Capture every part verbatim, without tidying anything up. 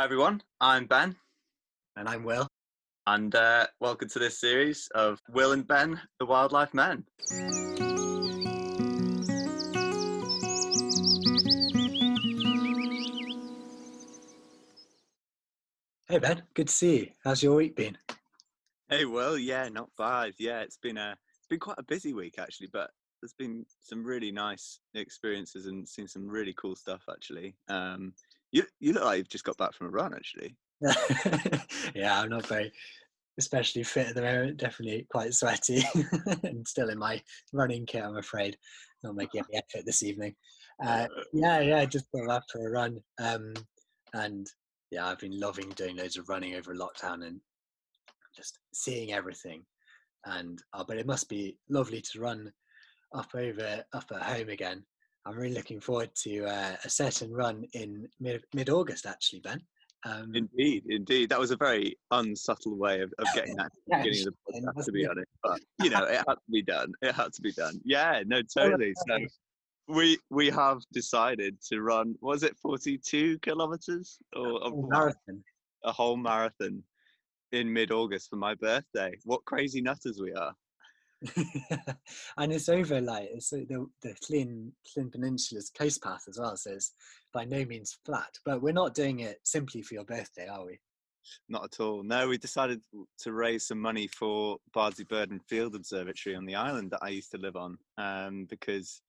Hi everyone, I'm Ben. And I'm Will. And uh, welcome to this series of Will and Ben, the Wildlife Men. Hey Ben, good to see you. How's your week been? Hey Will, yeah, not bad. Yeah, it's been a it's been quite a busy week actually, but there's been some really nice experiences and seen some really cool stuff actually. Um, You you look like you've just got back from a run, actually. Yeah, I'm not very especially fit at the moment. Definitely quite sweaty, and still in my running kit, I'm afraid. Not making any effort this evening. Uh, yeah, yeah, I just got back for a run, um, and yeah, I've been loving doing loads of running over lockdown and just seeing everything. And uh, but it must be lovely to run up over up at home again. I'm really looking forward to uh, a certain run in mid- mid-August, actually, Ben. Um, indeed, indeed. That was a very unsubtle way of, of getting that yeah, beginning of the podcast, to be honest. But, you know, it had to be done. It had to be done. Yeah, no, totally. So we we have decided to run, was it forty-two kilometres? Or a whole marathon. A whole marathon in mid-August for my birthday. What crazy nutters we are. And it's over like it's the, the Llŷn, Llŷn Peninsula's coast path as well, so it's by no means flat. But we're not doing it simply for your birthday, are we? Not at all. No, we decided to raise some money for Bardsey Bird and Field Observatory on the island that I used to live on, um, because,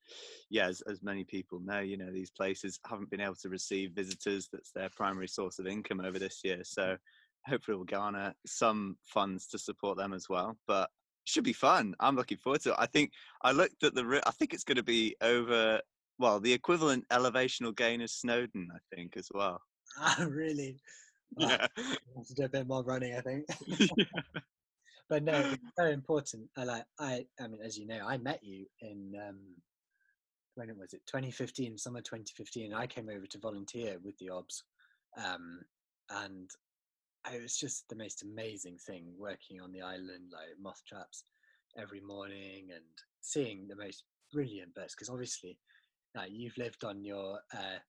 yeah, as, as many people know, you know, these places haven't been able to receive visitors. That's their primary source of income over this year. So hopefully we'll garner some funds to support them as well. But should be fun. I'm looking forward to it. I think I looked at the I think it's going to be over, well, the equivalent elevational gain of Snowdon, I think, as well. Ah, really? Well, yeah. I have to do a bit more running, I think. Yeah. But no, it's so important. I like I I mean, as you know, I met you in um when it was it twenty fifteen, summer twenty fifteen. I came over to volunteer with the Obs. Um and It was just the most amazing thing, working on the island, like moth traps every morning and seeing the most brilliant birds. Because obviously, like, you've lived on your uh,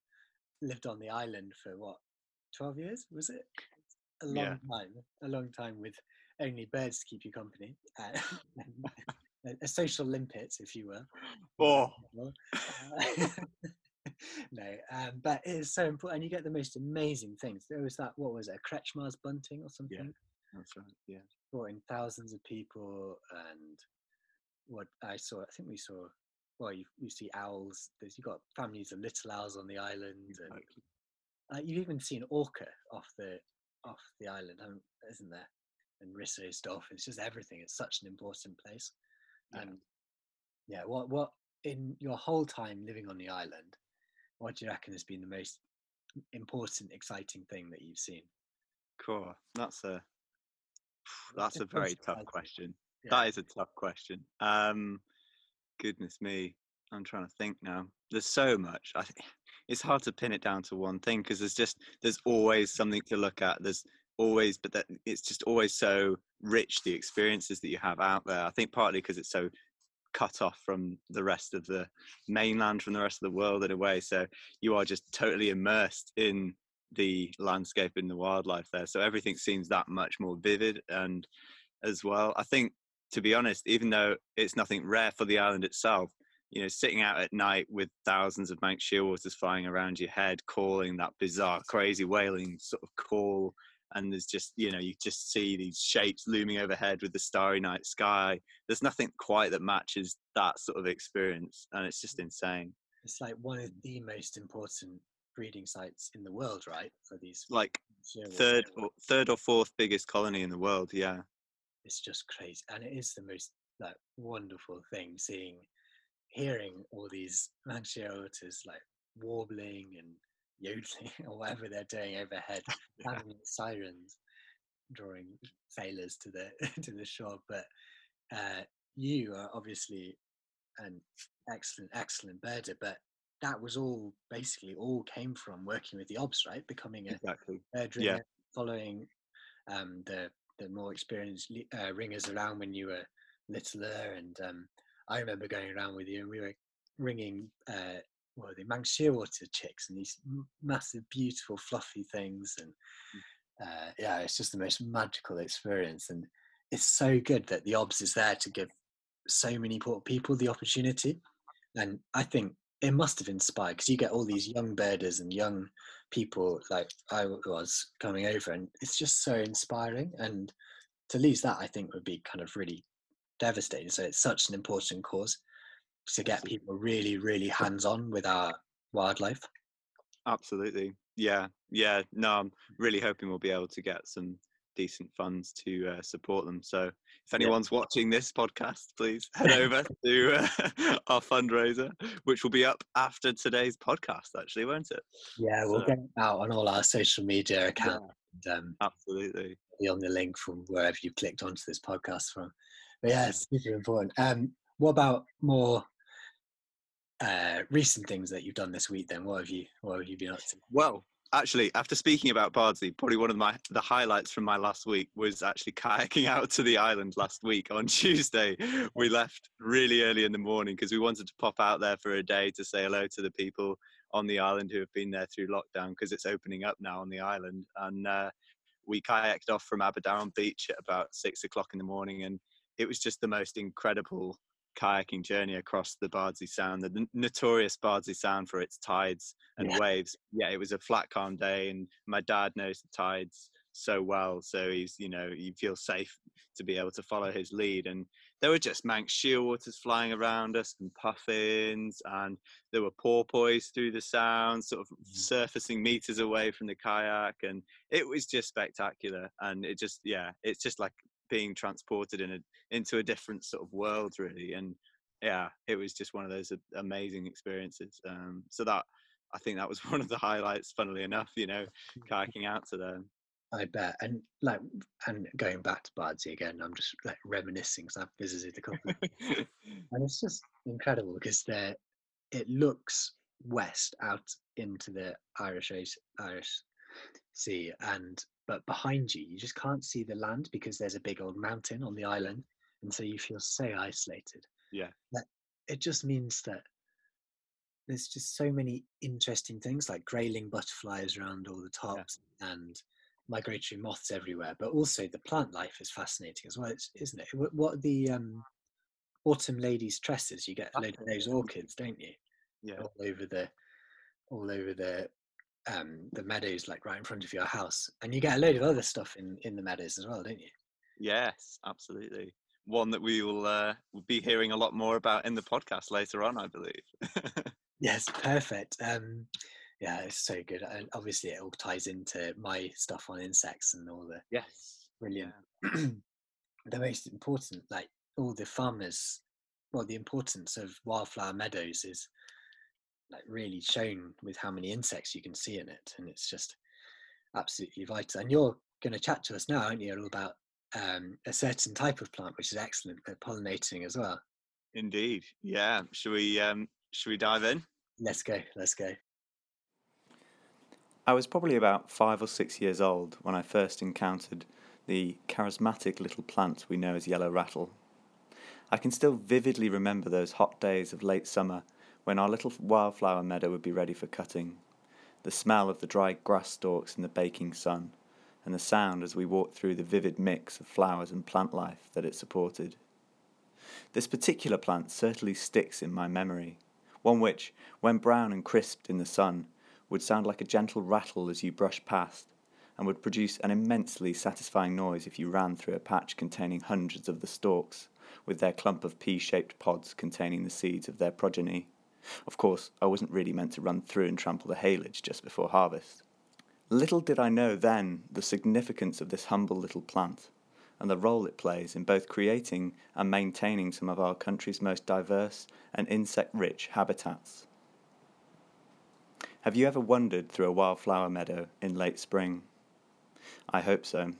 lived on the island for what, twelve years? Was it a long yeah. time? A long time with only birds to keep you company, uh, a, a social limpet, if you will. Oh. Uh, No, um, but it is so important, and you get the most amazing things. There was that, what was it, a Kretschmer's bunting or something? Yeah, that's right, yeah. Brought in thousands of people, and what I saw, I think we saw, well, you, you see owls. There's, you've got families of little owls on the island. Exactly. And uh, you've even seen orca off the off the island, isn't there? And Risso's dolphins, just everything. It's such an important place. Yeah. And yeah, what what in your whole time living on the island, what do you reckon has been the most important, exciting thing that you've seen? Cool. That's a that's a very tough question. Yeah. That is a tough question. Um, goodness me, I'm trying to think now. There's so much. I think it's hard to pin it down to one thing because there's just there's always something to look at. There's always, but that it's just always so rich, the experiences that you have out there. I think partly because it's so cut off from the rest of the mainland, from the rest of the world in a way, so you are just totally immersed in the landscape, in the wildlife there, so everything seems that much more vivid. And as well, I think, to be honest, even though it's nothing rare for the island itself, you know, sitting out at night with thousands of Manx shearwaters flying around your head, calling that bizarre, crazy wailing sort of call, and there's just, you know, you just see these shapes looming overhead with the starry night sky. There's nothing quite that matches that sort of experience, and it's just insane. It's like one of the most important breeding sites in the world, right? For these, like, third or, third or fourth biggest colony in the world, yeah. It's just crazy, and it is the most, like, wonderful thing, seeing, hearing all these Manx shearwaters, like, warbling and yodeling or whatever they're doing overhead, yeah. Having sirens, drawing sailors to the to the shore. But uh, you are obviously an excellent, excellent birder. But that was all basically all came from working with the Obs, right? Becoming a exactly. bird ringer, yeah. Following um, the the more experienced uh, ringers around when you were littler. And um, I remember going around with you, and we were ringing. Uh, were they, Manx shearwater chicks, and these massive, beautiful, fluffy things. And uh, yeah, it's just the most magical experience. And it's so good that the O B S is there to give so many poor people the opportunity. And I think it must have inspired, because you get all these young birders and young people like I was coming over, and it's just so inspiring. And to lose that, I think, would be kind of really devastating. So it's such an important cause to get people really, really hands-on with our wildlife. Absolutely. Yeah. Yeah. No, I'm really hoping we'll be able to get some decent funds to uh, support them. So if anyone's yeah. watching this podcast, please head over to uh, our fundraiser, which will be up after today's podcast, actually, won't it? Yeah, we'll so. get it out on all our social media accounts. Yeah, and, um, absolutely. Be on the link from wherever you clicked onto this podcast from. But yeah, it's super important. Um, what about more uh, recent things that you've done this week then? What have you, what have you been up to? Well, actually, after speaking about Bardsey, probably one of my the highlights from my last week was actually kayaking out to the island last week on Tuesday. We left really early in the morning because we wanted to pop out there for a day to say hello to the people on the island who have been there through lockdown, because it's opening up now on the island. And uh, we kayaked off from Aberdaron Beach at about six o'clock in the morning, and it was just the most incredible kayaking journey across the Bardsey Sound, the notorious Bardsey Sound for its tides and yeah. waves. Yeah, it was a flat, calm day, and my dad knows the tides so well, so he's, you know, you feel safe to be able to follow his lead. And there were just Manx shearwaters flying around us, and puffins, and there were porpoise through the sound, sort of mm. surfacing meters away from the kayak, and it was just spectacular. And it just, yeah, it's just like being transported in a into a different sort of world, really. And yeah, it was just one of those amazing experiences. Um so that, I think that was one of the highlights, funnily enough, you know, kayaking out to them. I bet. And like, and going back to Bardsey again, I'm just like reminiscing, because I've visited a couple and it's just incredible, because there it looks west out into the Irish Irish Sea, and but behind you, you just can't see the land because there's a big old mountain on the island, and so you feel so isolated. Yeah, that it just means that there's just so many interesting things, like grayling butterflies around all the tops, yeah. and migratory moths everywhere. But also the plant life is fascinating as well, isn't it? What are the um, autumn ladies' tresses? You get a load of those orchids, don't you? Yeah, all over the, all over the. um the meadows, like right in front of your house. And you get a load of other stuff in in the meadows as well, don't you? Yes, absolutely. One that we will uh will be hearing a lot more about in the podcast later on, I believe. Yes, perfect. Um yeah, it's so good. And obviously it all ties into my stuff on insects and all the yes brilliant the most important, like all the farmers, well, the importance of wildflower meadows is like really shown with how many insects you can see in it, and it's just absolutely vital. And you're going to chat to us now, aren't you, all about um, a certain type of plant which is excellent at pollinating as well. Indeed, yeah. Should we um, should we dive in? Let's go. Let's go. I was probably about five or six years old when I first encountered the charismatic little plant we know as yellow rattle. I can still vividly remember those hot days of late summer, when our little wildflower meadow would be ready for cutting, the smell of the dry grass stalks in the baking sun, and the sound as we walked through the vivid mix of flowers and plant life that it supported. This particular plant certainly sticks in my memory, one which, when brown and crisped in the sun, would sound like a gentle rattle as you brushed past, and would produce an immensely satisfying noise if you ran through a patch containing hundreds of the stalks, with their clump of pea-shaped pods containing the seeds of their progeny. Of course, I wasn't really meant to run through and trample the haylage just before harvest. Little did I know then the significance of this humble little plant, and the role it plays in both creating and maintaining some of our country's most diverse and insect-rich habitats. Have you ever wandered through a wildflower meadow in late spring? I hope so.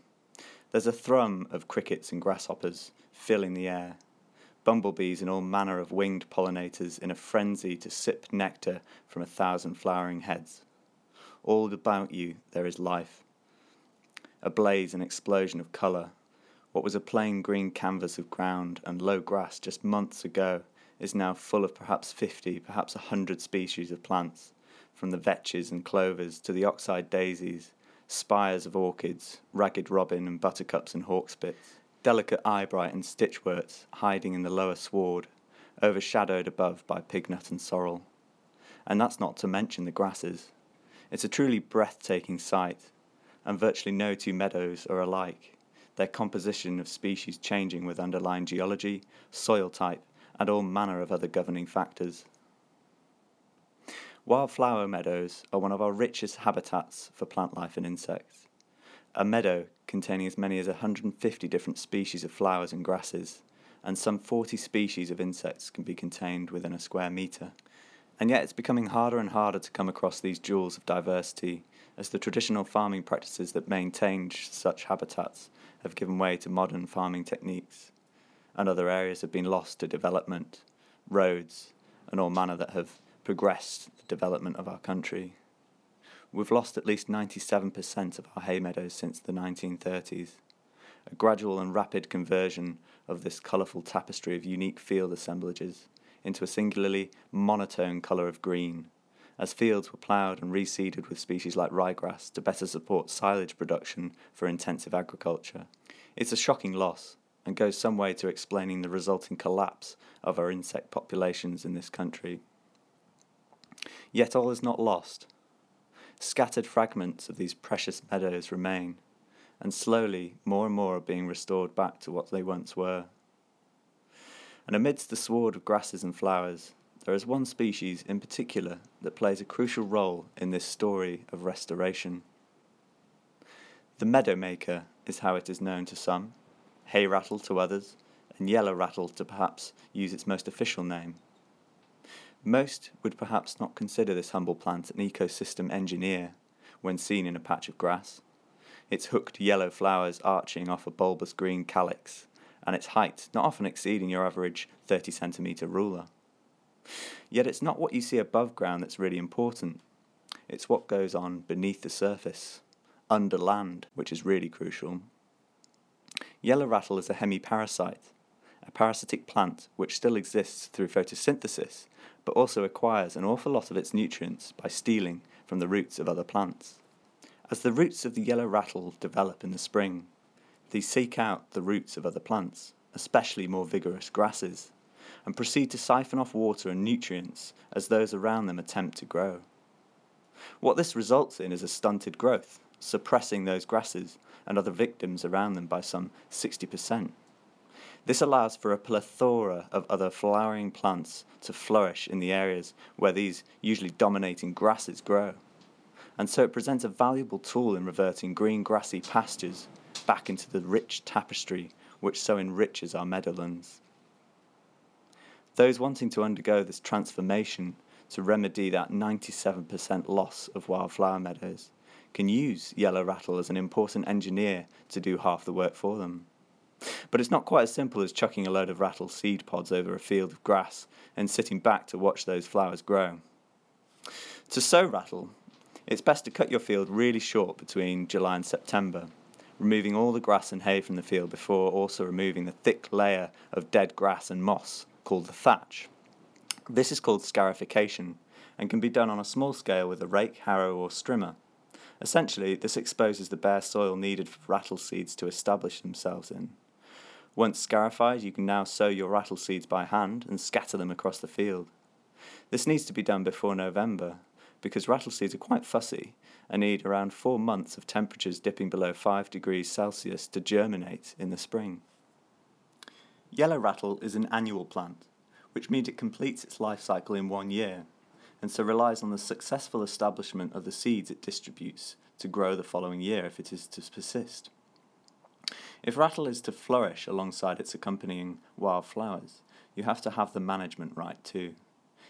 There's a thrum of crickets and grasshoppers filling the air, bumblebees and all manner of winged pollinators in a frenzy to sip nectar from a thousand flowering heads. All about you there is life. A blaze and explosion of colour. What was a plain green canvas of ground and low grass just months ago is now full of perhaps fifty, perhaps one hundred species of plants, from the vetches and clovers to the oxeye daisies, spires of orchids, ragged robin and buttercups and hawkspits, delicate eyebright and stitchworts hiding in the lower sward, overshadowed above by pignut and sorrel. And that's not to mention the grasses. It's a truly breathtaking sight, and virtually no two meadows are alike, their composition of species changing with underlying geology, soil type, and all manner of other governing factors. Wildflower meadows are one of our richest habitats for plant life and insects. A meadow containing as many as one hundred fifty different species of flowers and grasses, and some forty species of insects can be contained within a square metre. And yet it's becoming harder and harder to come across these jewels of diversity, as the traditional farming practices that maintained such habitats have given way to modern farming techniques, and other areas have been lost to development, roads, and all manner that have progressed the development of our country. We've lost at least ninety-seven percent of our hay meadows since the nineteen thirties, a gradual and rapid conversion of this colourful tapestry of unique field assemblages into a singularly monotone colour of green, as fields were ploughed and reseeded with species like ryegrass to better support silage production for intensive agriculture. It's a shocking loss, and goes some way to explaining the resulting collapse of our insect populations in this country. Yet all is not lost. Scattered fragments of these precious meadows remain, and slowly more and more are being restored back to what they once were. And amidst the sward of grasses and flowers, there is one species in particular that plays a crucial role in this story of restoration. The meadowmaker is how it is known to some, hay rattle to others, and yellow rattle to perhaps use its most official name. Most would perhaps not consider this humble plant an ecosystem engineer when seen in a patch of grass, its hooked yellow flowers arching off a bulbous green calyx, and its height not often exceeding your average thirty centimetre ruler. Yet it's not what you see above ground that's really important. It's what goes on beneath the surface, under land, which is really crucial. Yellow rattle is a hemiparasite, a parasitic plant which still exists through photosynthesis, but also acquires an awful lot of its nutrients by stealing from the roots of other plants. As the roots of the yellow rattle develop in the spring, they seek out the roots of other plants, especially more vigorous grasses, and proceed to siphon off water and nutrients as those around them attempt to grow. What this results in is a stunted growth, suppressing those grasses and other victims around them by some sixty percent. This allows for a plethora of other flowering plants to flourish in the areas where these usually dominating grasses grow, and so it presents a valuable tool in reverting green grassy pastures back into the rich tapestry which so enriches our meadowlands. Those wanting to undergo this transformation to remedy that ninety-seven percent loss of wildflower meadows can use yellow rattle as an important engineer to do half the work for them. But it's not quite as simple as chucking a load of rattle seed pods over a field of grass and sitting back to watch those flowers grow. To sow rattle, it's best to cut your field really short between July and September, removing all the grass and hay from the field before also removing the thick layer of dead grass and moss called the thatch. This is called scarification and can be done on a small scale with a rake, harrow or strimmer. Essentially, this exposes the bare soil needed for rattle seeds to establish themselves in. Once scarified, you can now sow your rattle seeds by hand and scatter them across the field. This needs to be done before November, because rattle seeds are quite fussy and need around four months of temperatures dipping below five degrees Celsius to germinate in the spring. Yellow rattle is an annual plant, which means it completes its life cycle in one year, and so relies on the successful establishment of the seeds it distributes to grow the following year if it is to persist. If rattle is to flourish alongside its accompanying wildflowers, you have to have the management right too.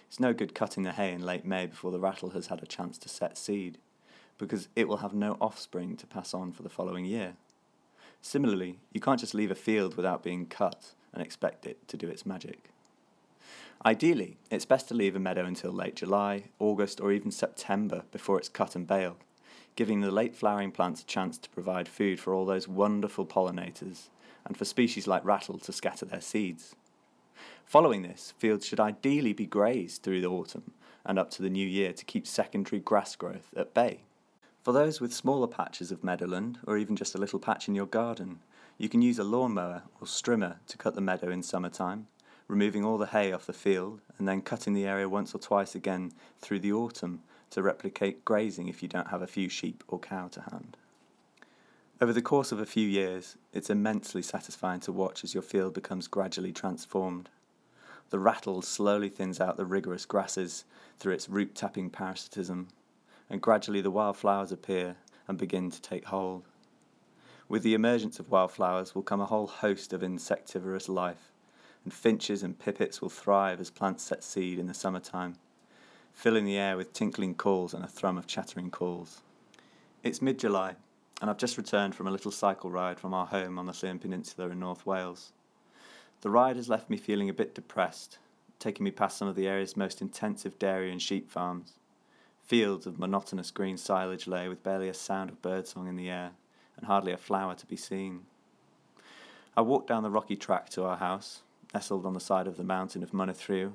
It's no good cutting the hay in late May before the rattle has had a chance to set seed, because it will have no offspring to pass on for the following year. Similarly, you can't just leave a field without being cut and expect it to do its magic. Ideally, it's best to leave a meadow until late July, August or even September before it's cut and baled, giving the late flowering plants a chance to provide food for all those wonderful pollinators and for species like rattle to scatter their seeds. Following this, fields should ideally be grazed through the autumn and up to the new year to keep secondary grass growth at bay. For those with smaller patches of meadowland, or even just a little patch in your garden, you can use a lawnmower or strimmer to cut the meadow in summertime, removing all the hay off the field and then cutting the area once or twice again through the autumn to replicate grazing if you don't have a few sheep or cow to hand. Over the course of a few years, it's immensely satisfying to watch as your field becomes gradually transformed. The rattle slowly thins out the rigorous grasses through its root-tapping parasitism, and gradually the wildflowers appear and begin to take hold. With the emergence of wildflowers will come a whole host of insectivorous life, and finches and pipits will thrive as plants set seed in the summertime, filling the air with tinkling calls and a thrum of chattering calls. It's mid-July, and I've just returned from a little cycle ride from our home on the Llŷn Peninsula in North Wales. The ride has left me feeling a bit depressed, taking me past some of the area's most intensive dairy and sheep farms. Fields of monotonous green silage lay with barely a sound of birdsong in the air, and hardly a flower to be seen. I walked down the rocky track to our house, nestled on the side of the mountain of Munythriw,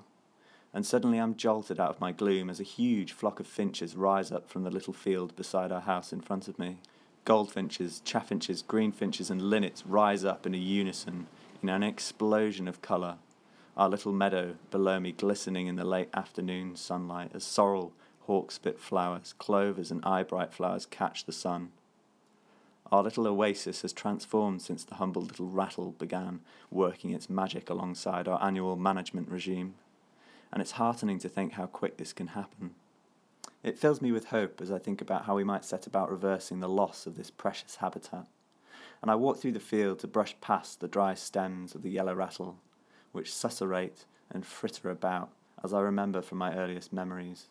and suddenly I'm jolted out of my gloom as a huge flock of finches rise up from the little field beside our house in front of me. Goldfinches, chaffinches, greenfinches and linnets rise up in a unison, in an explosion of colour, our little meadow below me glistening in the late afternoon sunlight as sorrel, hawkspit flowers, clovers and eyebright flowers catch the sun. Our little oasis has transformed since the humble little rattle began working its magic alongside our annual management regime, and it's heartening to think how quick this can happen. It fills me with hope as I think about how we might set about reversing the loss of this precious habitat. And I walk through the field to brush past the dry stems of the yellow rattle, which susurrate and fritter about as I remember from my earliest memories.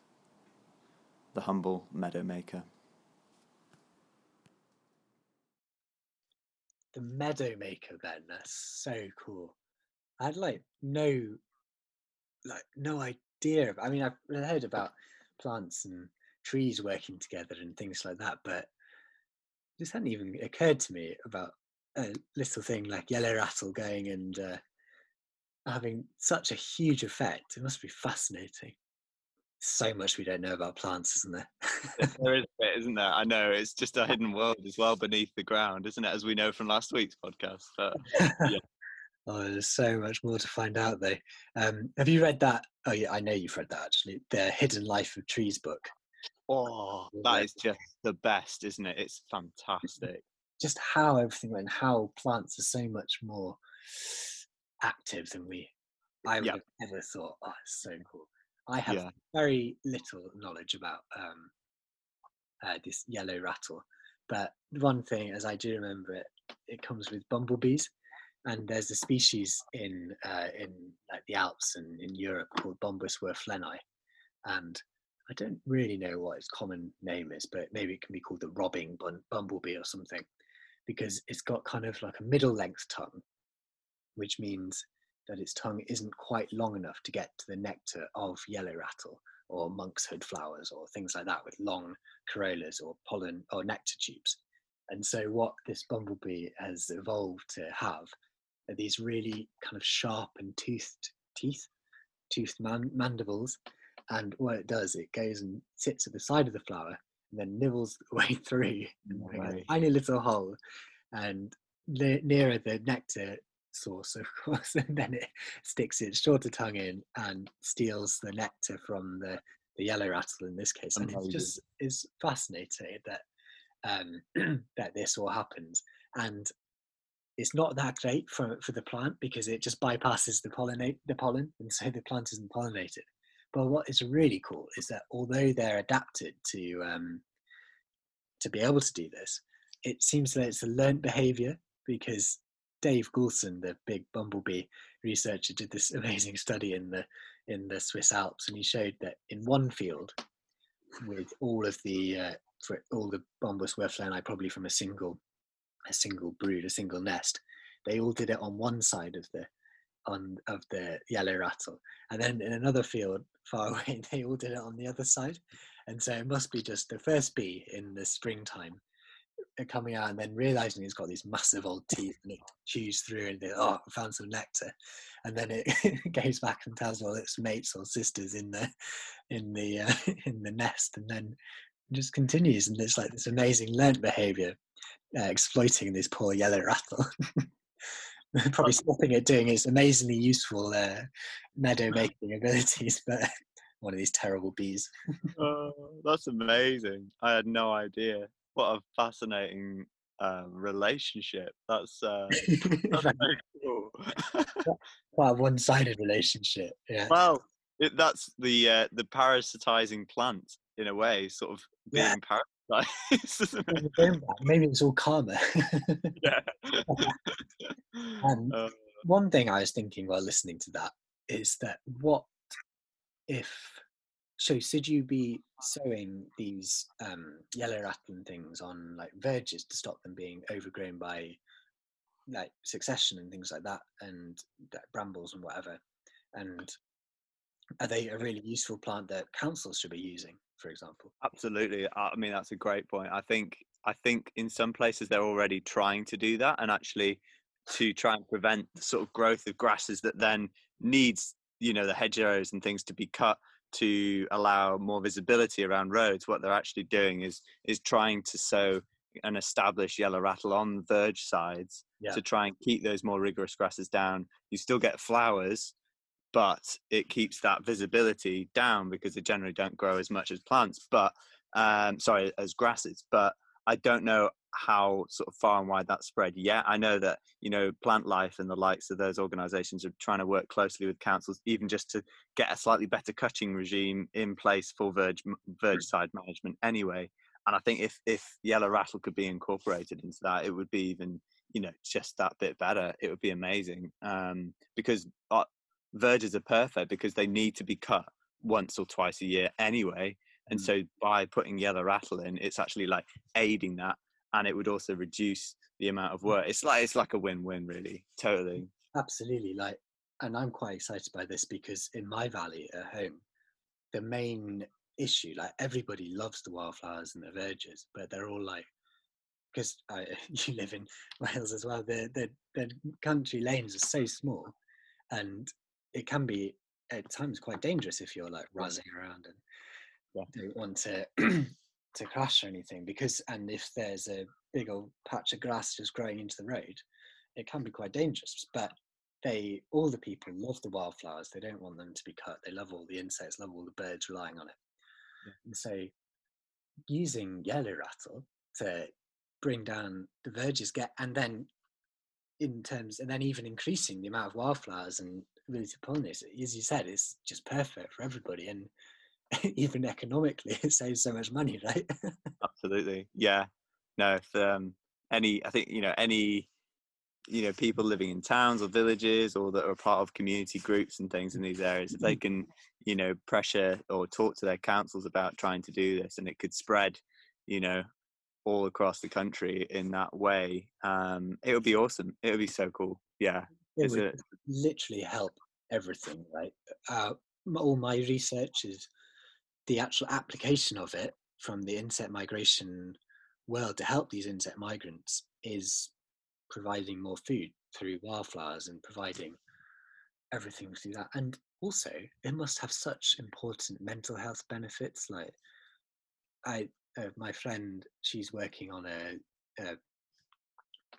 The humble meadowmaker. The meadowmaker, Ben, that's so cool. I had like no, like no idea. I mean, I've heard about plants and trees working together and things like that, but this hadn't even occurred to me about a little thing like yellow rattle going and uh, having such a huge effect. It must be fascinating. So much we don't know about plants, isn't there? There is a bit, isn't there? I know, it's just a hidden world as well beneath the ground, isn't it? As we know from last week's podcast. But, yeah. Oh, there's so much more to find out, though. Um, have you read that? Oh, yeah, I know you've read that, actually. The Hidden Life of Trees book. Oh, that is just the best, isn't it? It's fantastic. Just how everything went, how plants are so much more active than we I would yep. have ever thought. Oh, it's so cool. I have yeah. very little knowledge about um, uh, this yellow rattle, but one thing, as I do remember it, it comes with bumblebees, and there's a species in uh, in like the Alps and in Europe called Bombus wurflenii, and I don't really know what its common name is, but maybe it can be called the robbing bun- bumblebee or something, because it's got kind of like a middle-length tongue, which means that its tongue isn't quite long enough to get to the nectar of yellow rattle or monkshood flowers or things like that with long corollas or pollen or nectar tubes. And so what this bumblebee has evolved to have are these really kind of sharp and toothed teeth, toothed man- mandibles, and what it does, it goes and sits at the side of the flower and then nibbles the way through right. a tiny little hole and le- nearer the nectar source, of course, and then it sticks its shorter tongue in and steals the nectar from the, the yellow rattle in this case. And it's just is fascinating that um, that this all happens. And it's not that great for for the plant because it just bypasses the pollinate the pollen, and so the plant isn't pollinated. But what is really cool is that although they're adapted to um, to be able to do this, it seems that it's a learned behaviour, because Dave Goulson, the big bumblebee researcher, did this amazing study in the in the Swiss Alps, and he showed that in one field with all of the uh, for all the Bombus wurflenii, probably from a single a single brood, a single nest, they all did it on one side of the on of the yellow rattle, and then in another field far away they all did it on the other side. And so it must be just the first bee in the springtime coming out and then realising it's got these massive old teeth and it chews through and they, oh, I found some nectar. And then it goes back and tells all its mates or sisters in the in the uh, in the nest, and then just continues. And it's like this amazing learnt behaviour, uh, exploiting this poor yellow rattle. Probably stopping it doing its amazingly useful uh, meadow making abilities, but one of these terrible bees. Oh, that's amazing. I had no idea. What a fascinating um, relationship. That's, uh, that's very cool. Quite a one-sided relationship. Yeah. Well, it, that's the uh, the parasitizing plant in a way, sort of being yeah. parasitized. Isn't it? Maybe it's all karma. Yeah. um, um, one thing I was thinking while listening to that is that what if. So should you be sowing these um, yellow rattle things on like verges to stop them being overgrown by like succession and things like that, and like, brambles and whatever? And are they a really useful plant that councils should be using, for example? Absolutely. I mean, that's a great point. I think I think in some places they're already trying to do that, and actually to try and prevent the sort of growth of grasses that then needs, you know, the hedgerows and things to be cut to allow more visibility around roads. What they're actually doing is is trying to sow and establish yellow rattle on verge sides yeah. to try and keep those more rigorous grasses down. You still get flowers, but it keeps that visibility down because they generally don't grow as much as plants, but um sorry as grasses. But I don't know how sort of far and wide that's spread yet. I know that, you know, Plant Life and the likes of those organisations are trying to work closely with councils, even just to get a slightly better cutting regime in place for verge, verge side management anyway. And I think if, if yellow rattle could be incorporated into that, it would be even, you know, just that bit better. It would be amazing, um, because our verges are perfect because they need to be cut once or twice a year anyway. And so by putting yellow rattle in, it's actually like aiding that, and it would also reduce the amount of work. It's like it's like a win-win, really. Totally. Absolutely. Like, and I'm quite excited by this because in my valley at home, the main issue, like everybody loves the wildflowers and the verges, but they're all like, because you live in Wales as well, the, the the country lanes are so small, and it can be at times quite dangerous if you're like rising around and. Yeah. Don't want to to crash or anything, because and if there's a big old patch of grass just growing into the road, it can be quite dangerous. But they all the people love the wildflowers, they don't want them to be cut, they love all the insects, love all the birds relying on it. Yeah. And so using yellow rattle to bring down the verges, get and then in terms and then even increasing the amount of wildflowers and ability to pollinate, as you said, it's just perfect for everybody. And even economically, it saves so much money, right? Absolutely, yeah. No, if um, any, I think you know any, you know, people living in towns or villages, or that are part of community groups and things in these areas, if they can, you know, pressure or talk to their councils about trying to do this, and it could spread, you know, all across the country in that way. Um, it would be awesome. It would be so cool. Yeah, it would it? literally help everything. Right, uh, all my research is. The actual application of it from the insect migration world to help these insect migrants is providing more food through wildflowers and providing everything through that. And also it must have such important mental health benefits. Like I, uh, my friend, she's working on a, a,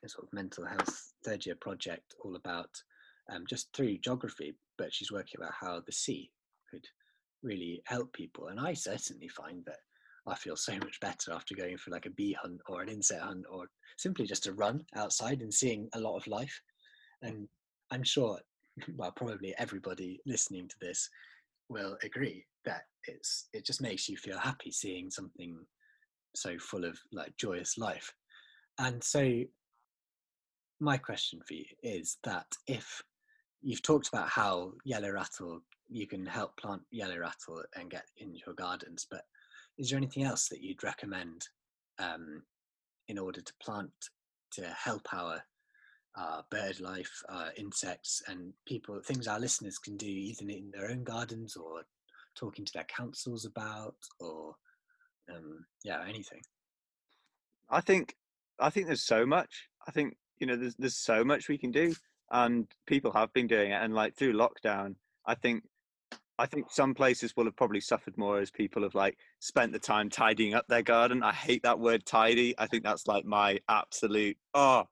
a sort of mental health third year project all about um, just through geography, but she's working about how the sea could really help people. And I certainly find that I feel so much better after going for like a bee hunt or an insect hunt, or simply just a run outside and seeing a lot of life. And I'm sure, well, probably everybody listening to this will agree that it's it just makes you feel happy seeing something so full of like joyous life. And so my question for you is that if you've talked about how yellow rattle, you can help plant yellow rattle and get in your gardens, but is there anything else that you'd recommend um, in order to plant to help our uh, bird life, uh, insects and people, things our listeners can do either in their own gardens or talking to their councils about, or um, yeah, anything? I think I think there's so much. I think, you know, there's there's so much we can do, and people have been doing it. And like through lockdown, I think I think some places will have probably suffered more as people have like spent the time tidying up their garden. I hate that word tidy. I think that's like my absolute, oh,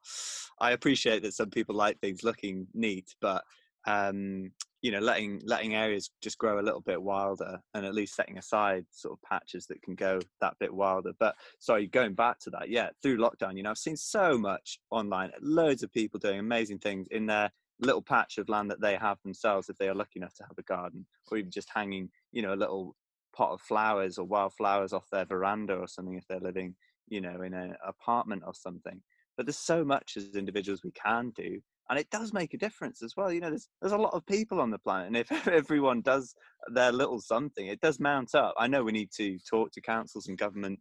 I appreciate that some people like things looking neat, but um, you know, letting, letting areas just grow a little bit wilder, and at least setting aside sort of patches that can go that bit wilder. But sorry, going back to that, yeah, through lockdown, you know, I've seen so much online, loads of people doing amazing things in their little patch of land that they have themselves, if they are lucky enough to have a garden, or even just hanging, you know, a little pot of flowers or wild flowers off their veranda or something, if they're living, you know, in an apartment or something. But there's so much as individuals we can do, and it does make a difference as well. You know, there's there's a lot of people on the planet, and if everyone does their little something, it does mount up. I know we need to talk to councils and government,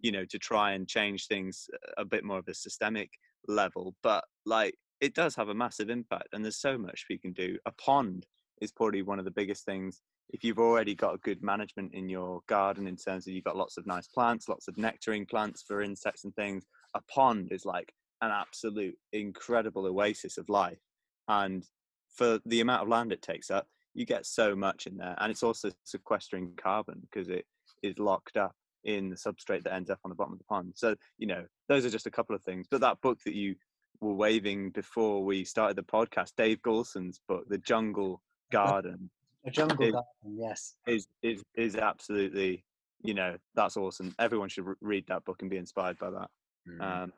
you know, to try and change things a bit more of a systemic level, but like, it does have a massive impact, and there's so much we can do. A pond is probably one of the biggest things. If you've already got a good management in your garden, in terms of you've got lots of nice plants, lots of nectaring plants for insects and things, a pond is like an absolute incredible oasis of life. And for the amount of land it takes up, you get so much in there. And it's also sequestering carbon, because it is locked up in the substrate that ends up on the bottom of the pond. So, you know, those are just a couple of things. But that book that you were waving before we started the podcast, Dave Goulson's book, The Jungle Garden. The Jungle is, Garden, yes. Is, is, is absolutely, you know, that's awesome. Everyone should re- read that book and be inspired by that. Mm. Um,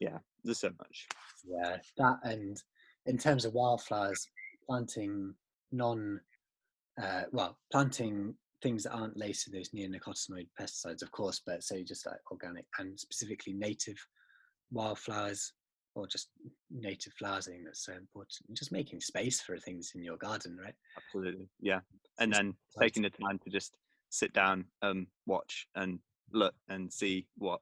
yeah, there's so much. Yeah, that, and in terms of wildflowers, planting non, uh, well, planting things that aren't laced with those neonicotinoid pesticides, of course, but so just like organic and specifically native wildflowers, or just native flowers. I think that's so important. Just making space for things in your garden, right? Absolutely, yeah. And then taking the time to just sit down, um, watch and look and see what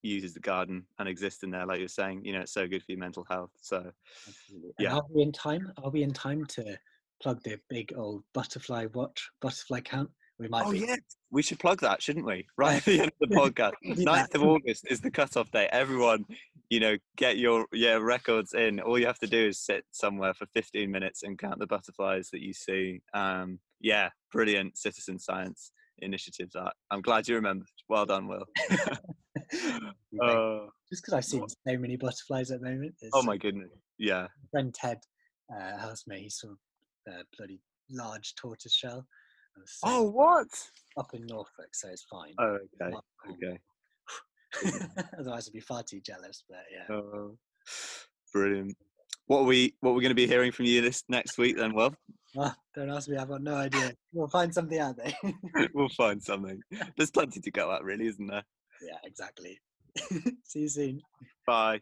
uses the garden and exists in there. Like you're saying, you know, it's so good for your mental health. So, absolutely. Yeah. And are we in time? Are we in time to plug the big old butterfly watch, butterfly count? We might. Oh be. Yeah, we should plug that, shouldn't we? Right at the end of the podcast, ninth of August is the cutoff day. Everyone, you know, get your yeah records in. All you have to do is sit somewhere for fifteen minutes and count the butterflies that you see. Um, yeah, brilliant citizen science initiatives. That I'm glad you remembered. Well done, Will. uh, Just because I've seen so many butterflies at the moment. Oh my goodness! Yeah. My friend Ted, uh, housemate, he saw a bloody large tortoiseshell. So oh what! Up in Norfolk, so it's fine. Oh okay, okay. Otherwise, I'd be far too jealous. But yeah. Oh, brilliant. What are we what we're going to be hearing from you this next week then, Will? Oh, don't ask me. I've got no idea. We'll find something out there. We'll find something. There's plenty to go at, really, isn't there? Yeah, exactly. See you soon. Bye.